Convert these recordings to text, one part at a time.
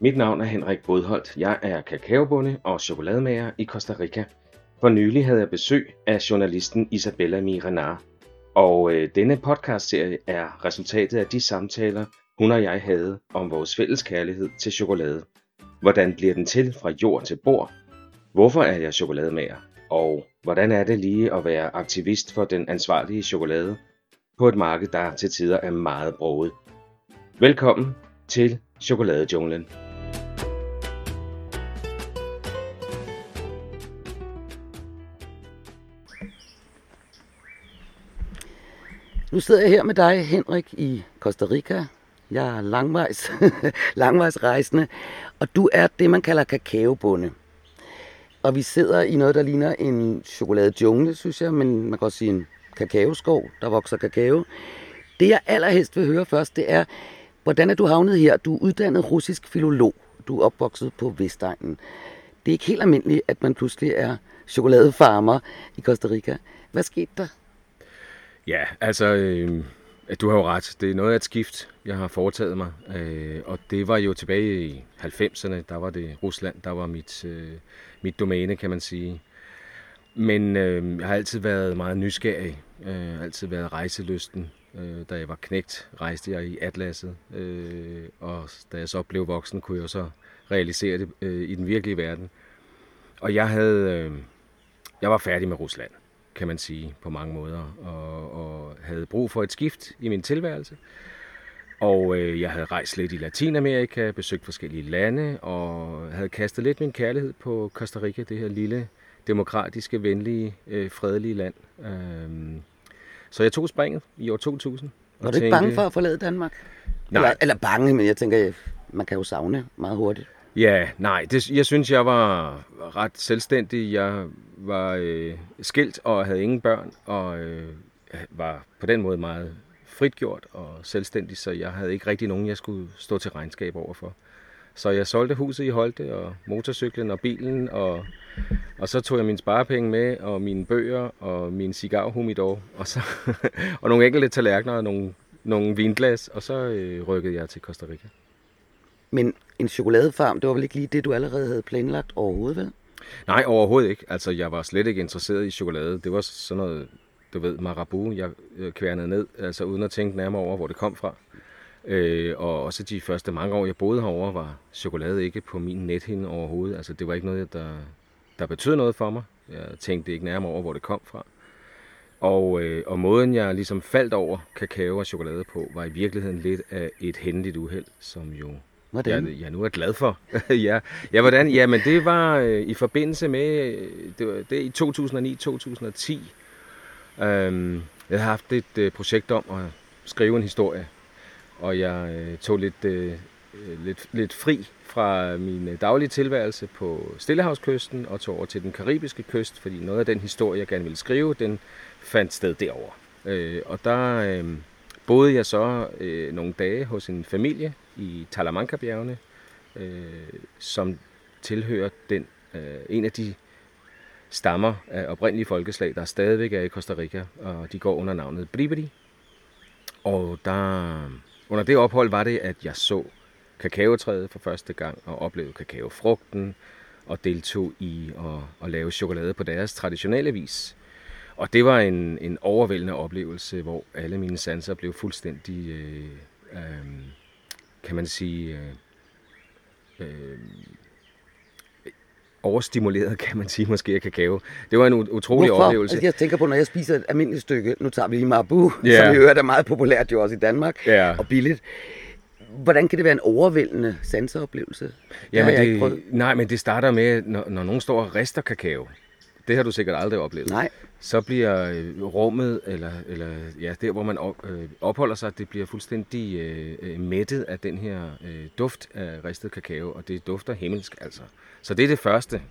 Mit navn er Henrik Bodholdt. Jeg er kakaobonde og chokolademager i Costa Rica. For nylig havde jeg besøg af journalisten Isabella Miehe-Renard. Og denne podcastserie er resultatet af de samtaler, hun og jeg havde om vores fælles kærlighed til chokolade. Hvordan bliver den til fra jord til bord? Hvorfor er jeg chokolademager? Og hvordan er det lige at være aktivist for den ansvarlige chokolade på et marked, der til tider er meget broget? Velkommen til Chokoladejunglen. Nu sidder jeg her med dig, Henrik, i Costa Rica. Jeg er langvejsrejsende, og du er det, man kalder kakaobonde. Og vi sidder i noget, der ligner en chokoladejungle, synes jeg, men man kan også sige en kakaoskov, der vokser kakao. Det, jeg allerhelst vil høre først, det er, hvordan er du havnet her? Du er uddannet russisk filolog. Du er opvokset på Vestegnen. Det er ikke helt almindeligt, at man pludselig er chokoladefarmer i Costa Rica. Hvad skete der? Ja, altså, du har jo ret. Det er noget af et skift, jeg har foretaget mig. Og det var jo tilbage i 90'erne. Der var det Rusland, der var mit domæne, kan man sige. Men jeg har altid været meget nysgerrig. Altid været rejselysten. Da jeg var knægt, rejste jeg i Atlasset, og da jeg så blev voksen, kunne jeg så realisere det i den virkelige verden. Og jeg var færdig med Rusland, kan man sige, på mange måder, og havde brug for et skift i min tilværelse. Og jeg havde rejst lidt i Latinamerika, besøgt forskellige lande, og havde kastet lidt min kærlighed på Costa Rica, det her lille, demokratiske, venlige, fredelige land. Så jeg tog springet i år 2000. Var du ikke bange for at forlade Danmark? Nej. Eller bange, men jeg tænker, man kan jo savne meget hurtigt. Ja, nej. Jeg synes, jeg var ret selvstændig. Jeg var skilt og havde ingen børn, og var på den måde meget fritgjort og selvstændig, så jeg havde ikke rigtig nogen, jeg skulle stå til regnskab overfor. Så jeg solgte huset i Holte, og motorcyklen og bilen, og så tog jeg mine sparepenge med, og mine bøger, og min cigarhumidor, og nogle enkelte tallerkener, og nogle vinglas, og så rykkede jeg til Costa Rica. Men en chokoladefarm, det var vel ikke lige det, du allerede havde planlagt overhovedet, vel? Nej, overhovedet ikke. Altså, jeg var slet ikke interesseret i chokolade. Det var sådan noget, du ved, Marabou, jeg kværnede ned, altså uden at tænke nærmere over, hvor det kom fra. Og også de første mange år, jeg boede herovre, var chokolade ikke på min nethinde overhovedet. Altså, det var ikke noget, der betød noget for mig. Jeg tænkte ikke nærmere over, hvor det kom fra. Og måden, jeg ligesom faldt over kakao og chokolade på, var i virkeligheden lidt af et hændeligt uheld, som jo jeg nu er glad for. Ja, hvordan? Ja, men det var i forbindelse med, det i 2009-2010. Jeg havde haft et projekt om at skrive en historie. Og jeg tog lidt fri fra min daglige tilværelse på Stillehavskysten og tog over til den karibiske kyst, fordi noget af den historie, jeg gerne ville skrive, den fandt sted derovre. Og der boede jeg så nogle dage hos en familie i Talamanca-bjergene, som tilhører en af de stammer af oprindelige folkeslag, der stadigvæk er i Costa Rica, og de går under navnet Briberi. Og under det ophold var det, at jeg så kakaotræet for første gang og oplevede kakaofrugten og deltog i at lave chokolade på deres traditionelle vis. Og det var en overvældende oplevelse, hvor alle mine sanser blev fuldstændig, kan man sige, overstimuleret, kan man sige, måske af kakao. Det var en utrolig oplevelse. Altså, jeg tænker på, når jeg spiser et almindeligt stykke, nu tager vi lige Marabou, som vi hører, der er meget populært jo også i Danmark, og billigt. Hvordan kan det være en overvældende sanseoplevelse? Nej, men det starter med, når nogen står og rister kakao. Det har du sikkert aldrig oplevet. Nej. Så bliver rummet, eller der, hvor man opholder sig, det bliver fuldstændig mættet af den her duft af ristet kakao, og det dufter himmelsk altså. Så det er det første.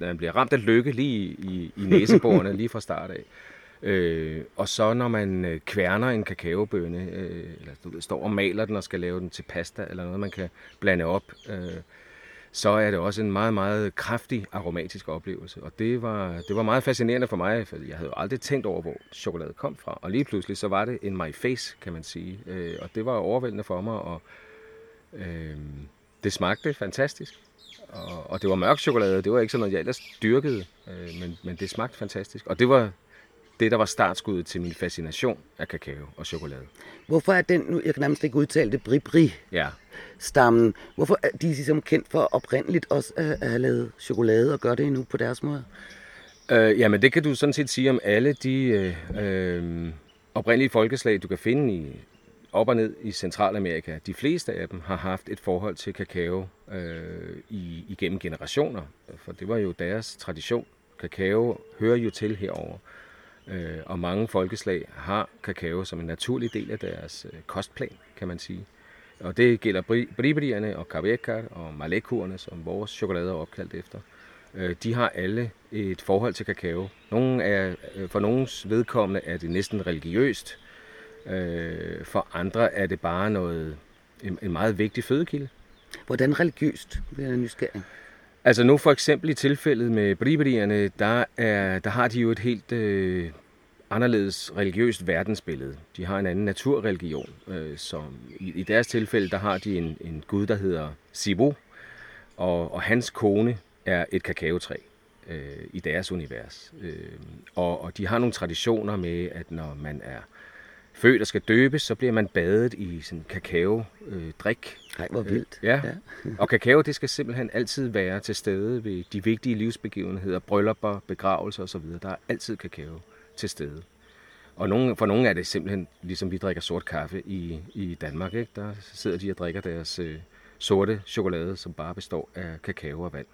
Man bliver ramt af lykke lige i næseborene, lige fra start af. Og så når man kværner en kakaobønne, eller står og maler den og skal lave den til pasta, eller noget, man kan blande op, så er det også en meget, meget kraftig aromatisk oplevelse. Og det var meget fascinerende for mig, for jeg havde jo aldrig tænkt over, hvor chokolade kom fra. Og lige pludselig, så var det in my face, kan man sige. Og det var overvældende for mig. Og det smagte fantastisk. Og det var mørk chokolade, det var ikke sådan noget, jeg ellers dyrkede, men det smagte fantastisk. Og det var det, der var startskuddet til min fascination af kakao og chokolade. Hvorfor er den, nu jeg kan nærmest ikke udtale det, Briberi-stammen, hvorfor er de ligesom kendt for oprindeligt også at have lavet chokolade og gøre det endnu på deres måde? Jamen det kan du sådan set sige om alle de oprindelige folkeslag, du kan finde i op og ned i Centralamerika. De fleste af dem har haft et forhold til kakao igennem generationer, for det var jo deres tradition. Kakao hører jo til herover, og mange folkeslag har kakao som en naturlig del af deres kostplan, kan man sige. Og det gælder briberierne og carioca og malekurerne, som vores chokolade er opkaldt efter. De har alle et forhold til kakao. For nogens vedkommende er det næsten religiøst. For andre er det bare en meget vigtig fødekilde. Hvordan religiøst bliver det nysgerrig? Altså nu for eksempel i tilfældet med briberierne, der har de jo et helt anderledes religiøst verdensbillede. De har en anden naturreligion. Som i deres tilfælde, der har de en gud, der hedder Sibo, og hans kone er et kakaotræ i deres univers. Og de har nogle traditioner med, at når man er født og skal døbes, så bliver man badet i sådan kakao-drik. Nej, hvor vildt. Ja. Og kakao, det skal simpelthen altid være til stede ved de vigtige livsbegivenheder, bryllupper, begravelser osv. Der er altid kakao til stede. Og for nogle er det simpelthen, ligesom vi drikker sort kaffe i Danmark, ikke? Der sidder de og drikker deres sorte chokolade, som bare består af kakao og vand.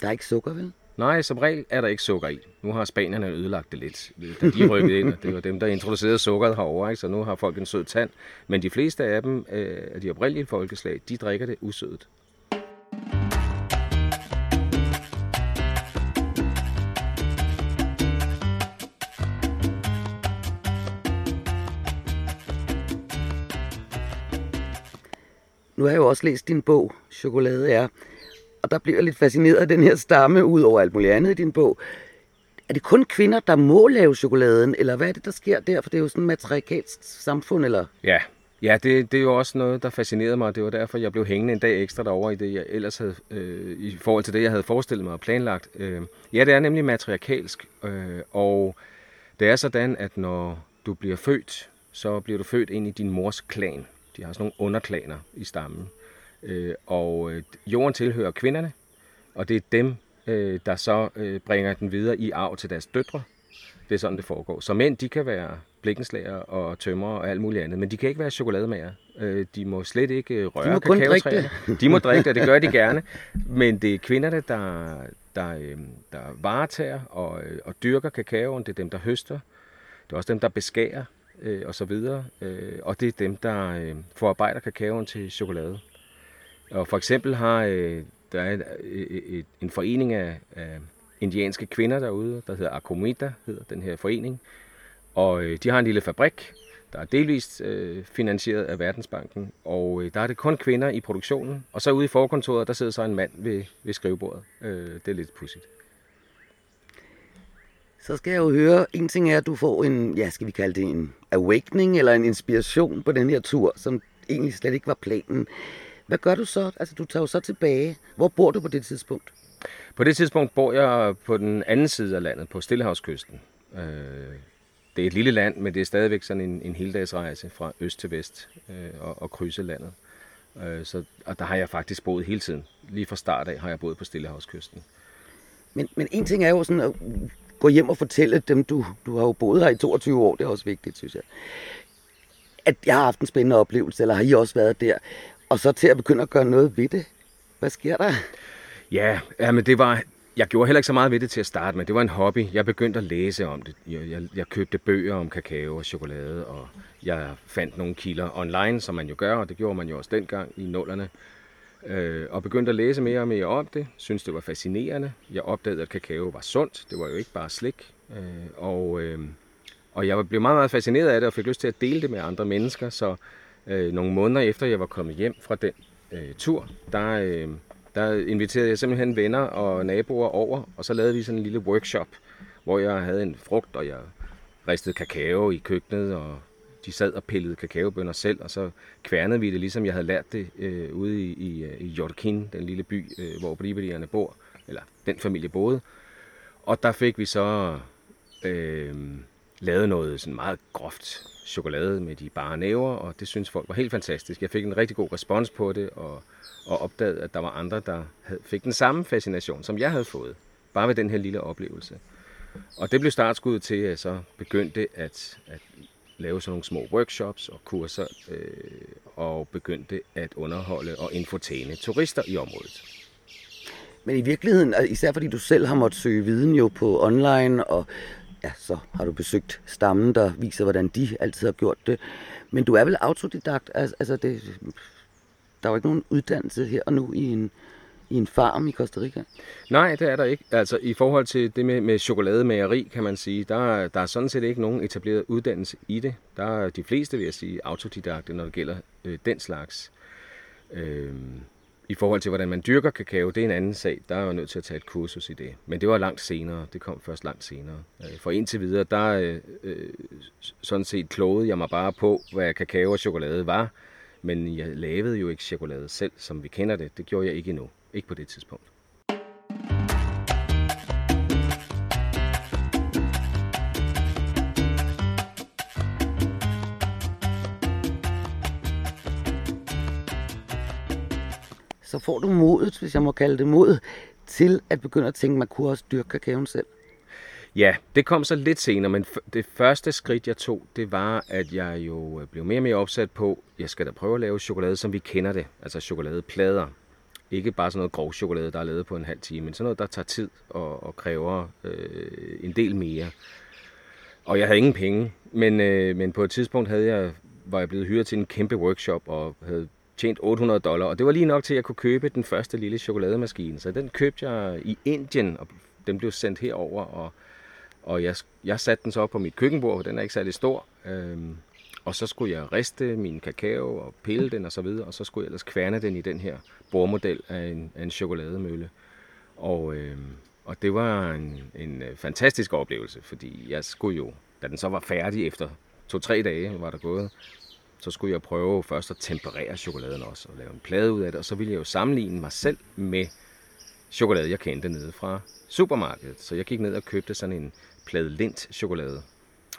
Der er ikke sukker, vel? Nej, som regel er der ikke sukker i. Nu har spanierne ødelagt det lidt, da de rykkede ind. Det var dem, der introducerede sukkeret herovre, ikke? Så nu har folk en sød tand. Men de fleste af dem, af de oprindelige folkeslag, de drikker det usødet. Nu har jeg jo også læst din bog, Chokolade er... Og der bliver jeg lidt fascineret af den her stamme, ud over alt muligt andet i din bog. Er det kun kvinder, der må lave chokoladen, eller hvad er det, der sker der? For det er jo sådan et matriarkalsk samfund, eller? Ja, det er jo også noget, der fascinerede mig, det var derfor, jeg blev hængende en dag ekstra derovre i det, jeg ellers havde, i forhold til det, jeg havde forestillet mig og planlagt. Ja, det er nemlig matriarkalsk, og det er sådan, at når du bliver født, så bliver du født ind i din mors klan. De har sådan nogle underklaner i stammen. Og jorden tilhører kvinderne, og det er dem, der så bringer den videre i arv til deres døtre. Det er sådan, det foregår. Så mænd, de kan være blikkenslager og tømrere og alt muligt andet, men de kan ikke være chokolademager. De må slet ikke røre kakaotræerne. De må drikke det, og det gør de gerne. Men det er kvinderne, der varetager og dyrker kakaoen. Det er dem, der høster. Det er også dem, der beskærer og så videre. Og det er dem, der forarbejder kakaoen til chokolade. Og for eksempel har der er en forening af indianske kvinder derude, der hedder Akumita, hedder den her forening. Og de har en lille fabrik, der er delvist finansieret af Verdensbanken. Og der er det kun kvinder i produktionen. Og så ude i forkontoret, der sidder så en mand ved skrivebordet. Det er lidt pudsigt. Så skal jeg jo høre, en ting er, at du får en, skal vi kalde det en awakening, eller en inspiration på den her tur, som egentlig slet ikke var planen. Hvad gør du så? Altså, du tager jo så tilbage. Hvor bor du på det tidspunkt? På det tidspunkt bor jeg på den anden side af landet, på Stillehavskysten. Det er et lille land, men det er stadigvæk sådan en heldagsrejse fra øst til vest og krydse landet. Og der har jeg faktisk boet hele tiden. Lige fra start af har jeg boet på Stillehavskysten. Men en ting er jo sådan at gå hjem og fortælle dem, du har jo boet her i 22 år. Det er også vigtigt, synes jeg. At jeg har haft en spændende oplevelse, eller har I også været der? Og så til at begynde at gøre noget ved det. Hvad sker der? Ja, men jeg gjorde heller ikke så meget ved det til at starte med. Det var en hobby. Jeg begyndte at læse om det. Jeg købte bøger om kakao og chokolade, og jeg fandt nogle kilder online, som man jo gør, og det gjorde man jo også dengang i 00'erne. Og begyndte at læse mere og mere om det. Synes det var fascinerende. Jeg opdagede, at kakao var sundt. Det var jo ikke bare slik. Og jeg blev meget, meget fascineret af det, og fik lyst til at dele det med andre mennesker, så... Nogle måneder efter jeg var kommet hjem fra den tur, der inviterede jeg simpelthen venner og naboer over, og så lavede vi sådan en lille workshop, hvor jeg havde en frugt, og jeg ristede kakao i køkkenet og de sad og pillede kakaobønner selv, og så kværnede vi det, ligesom jeg havde lært det ude i Jorkin, den lille by, hvor briberierne bor, eller den familie boede. Og der fik vi så lavet noget sådan meget groft chokolade med de bare næver, og det synes folk var helt fantastisk. Jeg fik en rigtig god respons på det, og opdagede, at der var andre, der fik den samme fascination, som jeg havde fået, bare ved den her lille oplevelse. Og det blev startskuddet til, at jeg så begyndte at lave sådan nogle små workshops og kurser, og begyndte at underholde og infotæne turister i området. Men i virkeligheden, især fordi du selv har måttet søge viden jo på online, og ja, så har du besøgt stammen, der viser, hvordan de altid har gjort det. Men du er vel autodidakt? Altså det, der er jo ikke nogen uddannelse her og nu i en farm i Costa Rica? Nej, det er der ikke. Altså i forhold til det med chokolademageri, kan man sige, der er sådan set ikke nogen etableret uddannelse i det. Der er de fleste, vil jeg sige, autodidakte, når det gælder den slags. I forhold til, hvordan man dyrker kakao, det er en anden sag. Der er jo nødt til at tage et kursus i det. Men det var langt senere. Det kom først langt senere. For indtil videre, der sådan set klogede jeg mig bare på, hvad kakao og chokolade var. Men jeg lavede jo ikke chokolade selv, som vi kender det. Det gjorde jeg ikke endnu. Ikke på det tidspunkt. Så får du modet, hvis jeg må kalde det mod, til at begynde at tænke, at man kunne også dyrke kakaoen selv. Ja, det kom så lidt senere, men det første skridt, jeg tog, det var, at jeg jo blev mere og mere opsat på, jeg skal da prøve at lave chokolade, som vi kender det. Altså chokoladeplader. Ikke bare sådan noget grov chokolade, der er lavet på en halv time, men sådan noget, der tager tid og kræver en del mere. Og jeg havde ingen penge, men på et tidspunkt var jeg blevet hyret til en kæmpe workshop og havde tjent $800, og det var lige nok til, at jeg kunne købe den første lille chokolademaskine. Så den købte jeg i Indien, og den blev sendt herover, og jeg satte den så op på mit køkkenbord, for den er ikke særlig stor. Og så skulle jeg riste min kakao og pille den og så videre, og så skulle jeg ellers kværne den i den her bordmodel af en chokolademølle. Og det var en fantastisk oplevelse, fordi jeg skulle jo, da den så var færdig efter 2-3 dage, var der gået, så skulle jeg prøve først at temperere chokoladen også og lave en plade ud af det, og så ville jeg jo sammenligne mig selv med chokolade, jeg kendte nede fra supermarkedet. Så jeg gik ned og købte sådan en plade Lindt chokolade,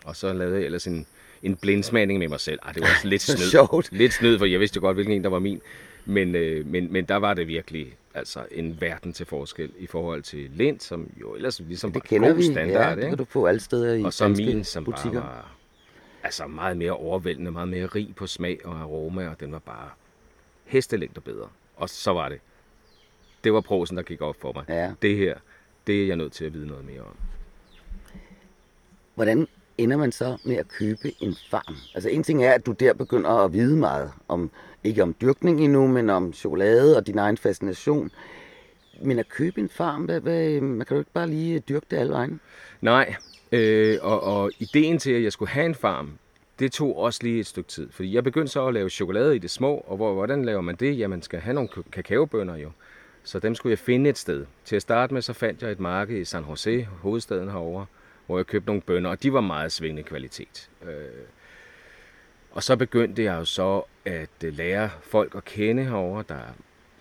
og så lavede jeg ellers en blindsmagning med mig selv. Det var altså lidt snyd. Lidt snyd, for jeg vidste jo godt, hvilken en der var min. Men der var det virkelig altså en verden til forskel i forhold til Lindt, som jo ellers ligesom var god standard. Ja, det kan du få alle steder i danske butikker. Bare var altså meget mere overvældende, meget mere rig på smag og aroma, og den var bare hestelængder bedre. Og så var det. Det var prosen, der gik op for mig. Ja. Det her, det er jeg nødt til at vide noget mere om. Hvordan ender man så med at købe en farm? Altså en ting er, at du der begynder at vide meget om, ikke om dyrkning endnu, men om chokolade og din egen fascination. Men at købe en farm, man kan jo ikke bare lige dyrke det alle vejen. Nej, og ideen til, at jeg skulle have en farm, det tog også lige et stykke tid. Fordi jeg begyndte så at lave chokolade i det små, og hvordan laver man det? Ja, man skal have nogle kakaobønner jo. Så dem skulle jeg finde et sted. Til at starte med, så fandt jeg et marked i San Jose, hovedstaden herovre, hvor jeg købte nogle bønner, og de var meget svingende kvalitet. Og så begyndte jeg jo så at lære folk at kende herovre, der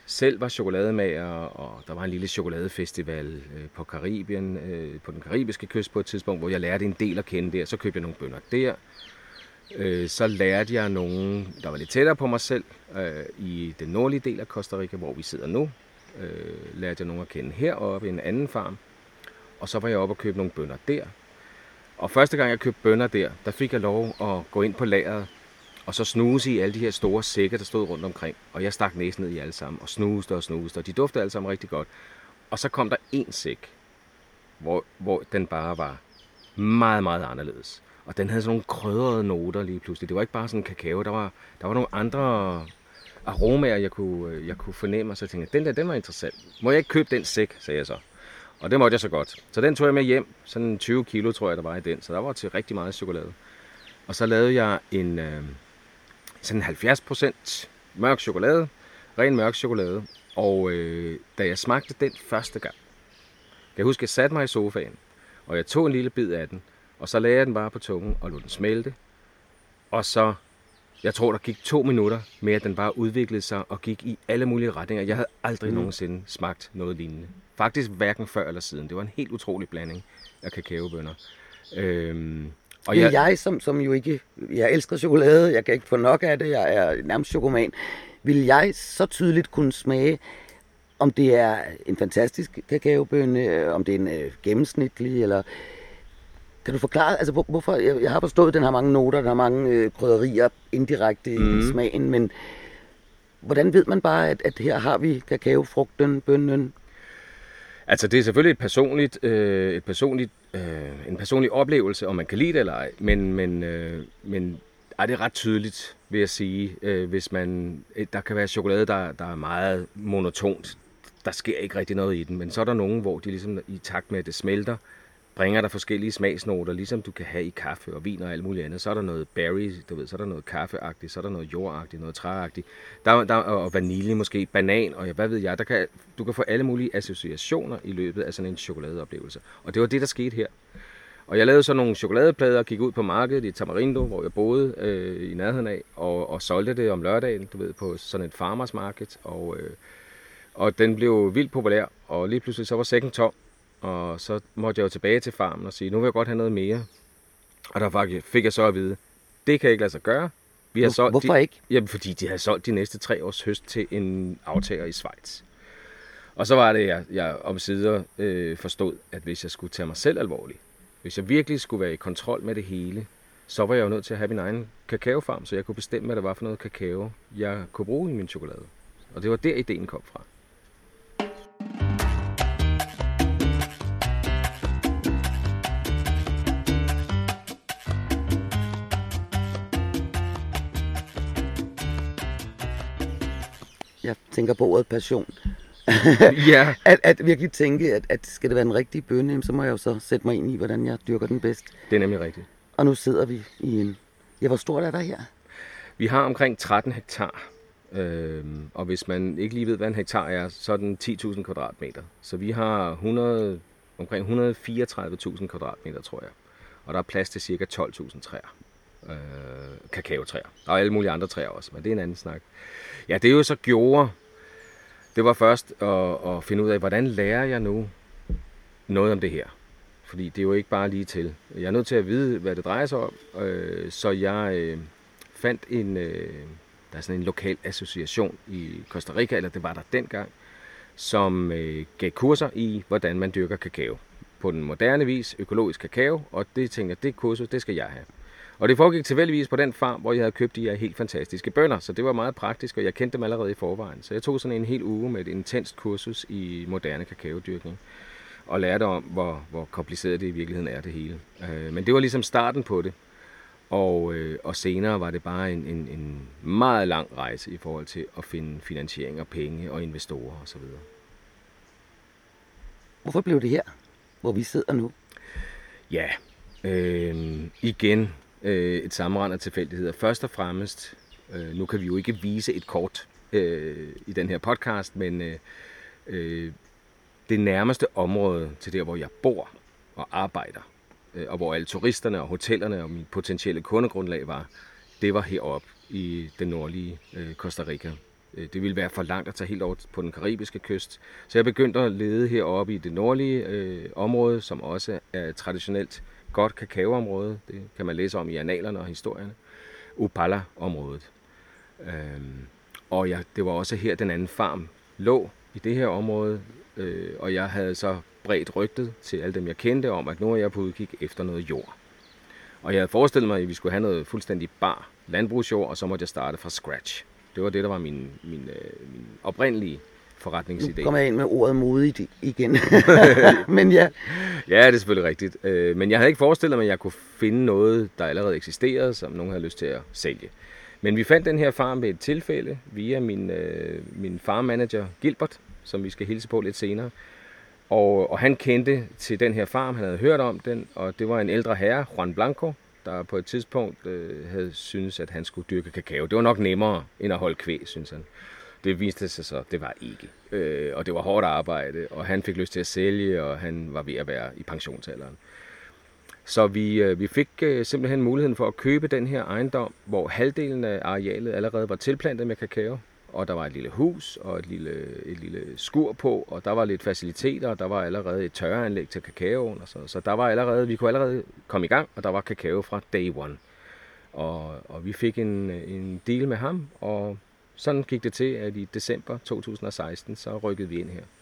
selv var chokolademager, og der var en lille chokoladefestival på Karibien, på den karibiske kyst på et tidspunkt, hvor jeg lærte en del at kende der. Så købte jeg nogle bønner der. Så lærte jeg nogen, der var lidt tættere på mig selv, i den nordlige del af Costa Rica, hvor vi sidder nu. Lærte jeg nogen at kende heroppe i en anden farm. Og så var jeg oppe og købe nogle bønner der. Og første gang jeg købte bønner der fik jeg lov at gå ind på lageret og så snuse i alle de her store sække, der stod rundt omkring. Og jeg stak næsen ned i alle sammen og snuste, og de duftede alle sammen rigtig godt. Og så kom der en sæk, hvor den bare var meget, meget anderledes. Og den havde sådan nogle krydrede noter lige pludselig. Det var ikke bare sådan en kakao, der var nogle andre aromaer, jeg kunne fornemme, og så tænkte jeg, den var interessant. Må jeg ikke købe den sæk, sagde jeg så. Og det måtte jeg så godt. Så den tog jeg med hjem. Sådan 20 kilo, tror jeg, der var i den. Så der var til rigtig meget chokolade. Og så lavede jeg en sådan 70% mørk chokolade. Ren mørk chokolade. Og da jeg smagte den første gang, jeg husker, jeg satte mig i sofaen, og jeg tog en lille bid af den, og så lagde jeg den bare på tungen og lod den smelte. Og så, jeg tror, der gik 2 minutter med, at den bare udviklede sig og gik i alle mulige retninger. Jeg havde aldrig nogensinde smagt noget lignende. Faktisk hverken før eller siden. Det var en helt utrolig blanding af kakaobønner. Og det er jeg, som jo ikke... Jeg elsker chokolade, jeg kan ikke få nok af det, jeg er nærmest chokoman. Vil jeg så tydeligt kunne smage, om det er en fantastisk kakaobønne, om det er en gennemsnitlig, eller... Kan du forklare, altså hvorfor... Jeg har forstået, at den har mange noter, den har mange krydderier indirekte i smagen, men hvordan ved man bare, at her har vi kakaofrugten, bønnen? Altså det er selvfølgelig en personlig oplevelse, om man kan lide det eller ej, men det er ret tydeligt, vil jeg sige, hvis man, der kan være chokolade, der er meget monotont, der sker ikke rigtig noget i den, men så er der nogen, hvor de ligesom i takt med, at det smelter, bringer der forskellige smagsnoter, ligesom du kan have i kaffe og vin og alt muligt andet. Så er der noget berry, du ved, så er der noget kaffeagtigt, så er der noget jordagtigt, noget træagtigt. Der og vanilje måske, banan og hvad ved jeg. Du kan få alle mulige associationer i løbet af sådan en chokoladeoplevelse. Og det var det, der skete her. Og jeg lavede så nogle chokoladeplader og gik ud på markedet i Tamarindo, hvor jeg boede i nærheden af, og solgte det om lørdagen, du ved, på sådan et farmers market. Og den blev vildt populær, og lige pludselig så var sækken tom. Og så måtte jeg jo tilbage til farmen og sige, nu vil jeg godt have noget mere. Og der fik jeg så at vide, det kan jeg ikke lade sig gøre. Vi har solgt. Hvorfor ikke? Jamen, fordi de havde solgt de næste 3 års høst til en aftager i Schweiz. Og så var det, jeg omsider forstod, at hvis jeg skulle tage mig selv alvorligt, hvis jeg virkelig skulle være i kontrol med det hele, så var jeg jo nødt til at have min egen kakaofarm, så jeg kunne bestemme, hvad det var for noget kakao, jeg kunne bruge i min chokolade. Og det var der, ideen kom fra. Jeg tænker på ordet passion. Yeah. At virkelig tænke, at skal det være en rigtig bønne, så må jeg jo så sætte mig ind i, hvordan jeg dyrker den bedst. Det er nemlig rigtigt. Og nu sidder vi i en... Ja, hvor stort er der her? Vi har omkring 13 hektar. Og hvis man ikke lige ved, hvad en hektar er, så er den 10.000 kvadratmeter. Så vi har omkring 134.000 kvadratmeter, tror jeg. Og der er plads til cirka 12.000 træer. Kakaotræer. Og alle mulige andre træer også, men det er en anden snak. Ja, det er jo så gjorde, det var først at finde ud af, hvordan lærer jeg nu noget om det her? Fordi det er jo ikke bare lige til. Jeg er nødt til at vide, hvad det drejer sig om, så jeg fandt der er sådan en lokal association i Costa Rica, eller det var der dengang, som gav kurser i, hvordan man dyrker kakao. På den moderne vis, økologisk kakao, og det tænker jeg, det kursus, det skal jeg have. Og det foregik tilfældigvis på den farm, hvor jeg havde købt de her helt fantastiske bønner, så det var meget praktisk, og jeg kendte dem allerede i forvejen. Så jeg tog sådan en hel uge med et intenst kursus i moderne kakaodyrkning, og lærte om, hvor kompliceret det i virkeligheden er det hele. Men det var ligesom starten på det, og senere var det bare en meget lang rejse i forhold til at finde finansiering og penge og investorer osv. Hvorfor blev det her, hvor vi sidder nu? Ja, igen... et sammenrend af tilfældigheder. Først og fremmest, nu kan vi jo ikke vise et kort i den her podcast, men det nærmeste område til der, hvor jeg bor og arbejder, og hvor alle turisterne og hotellerne og mit potentielle kundegrundlag var, det var heroppe i den nordlige Costa Rica. Det ville være for langt at tage helt over på den karibiske kyst, så jeg begyndte at lede heroppe i det nordlige område, som også er traditionelt godt kakaoområde, det kan man læse om i annalerne og historierne, Uppala-området. Og det var også her, den anden farm lå i det her område, og jeg havde så bredt rygtet til alle dem, jeg kendte om, at nu er jeg på udkig efter noget jord. Og jeg havde forestillet mig, at vi skulle have noget fuldstændig bar landbrugsjord, og så måtte jeg starte fra scratch. Det var det, der var min oprindelige forretningsidé. Nu kommer jeg ind med ordet modigt igen. Men ja. Ja, det er selvfølgelig rigtigt. Men jeg havde ikke forestillet mig, at jeg kunne finde noget, der allerede eksisterede, som nogen havde lyst til at sælge. Men vi fandt den her farm ved et tilfælde via min farmmanager Gilbert, som vi skal hilse på lidt senere. Og han kendte til den her farm, han havde hørt om den, og det var en ældre herre, Juan Blanco, der på et tidspunkt havde syntes, at han skulle dyrke kakao. Det var nok nemmere end at holde kvæg, synes han. Det viste sig så, det var ikke. Og det var hårdt arbejde, og han fik lyst til at sælge, og han var ved at være i pensionsalderen. Så vi fik simpelthen muligheden for at købe den her ejendom, hvor halvdelen af arealet allerede var tilplantet med kakao. Og der var et lille hus og et lille skur på, og der var lidt faciliteter, og der var allerede et tørreanlæg til kakaoen. Og så der var allerede, vi kunne allerede komme i gang, og der var kakao fra day one. Og vi fik en deal med ham, og sådan gik det til, at i december 2016, så rykkede vi ind her.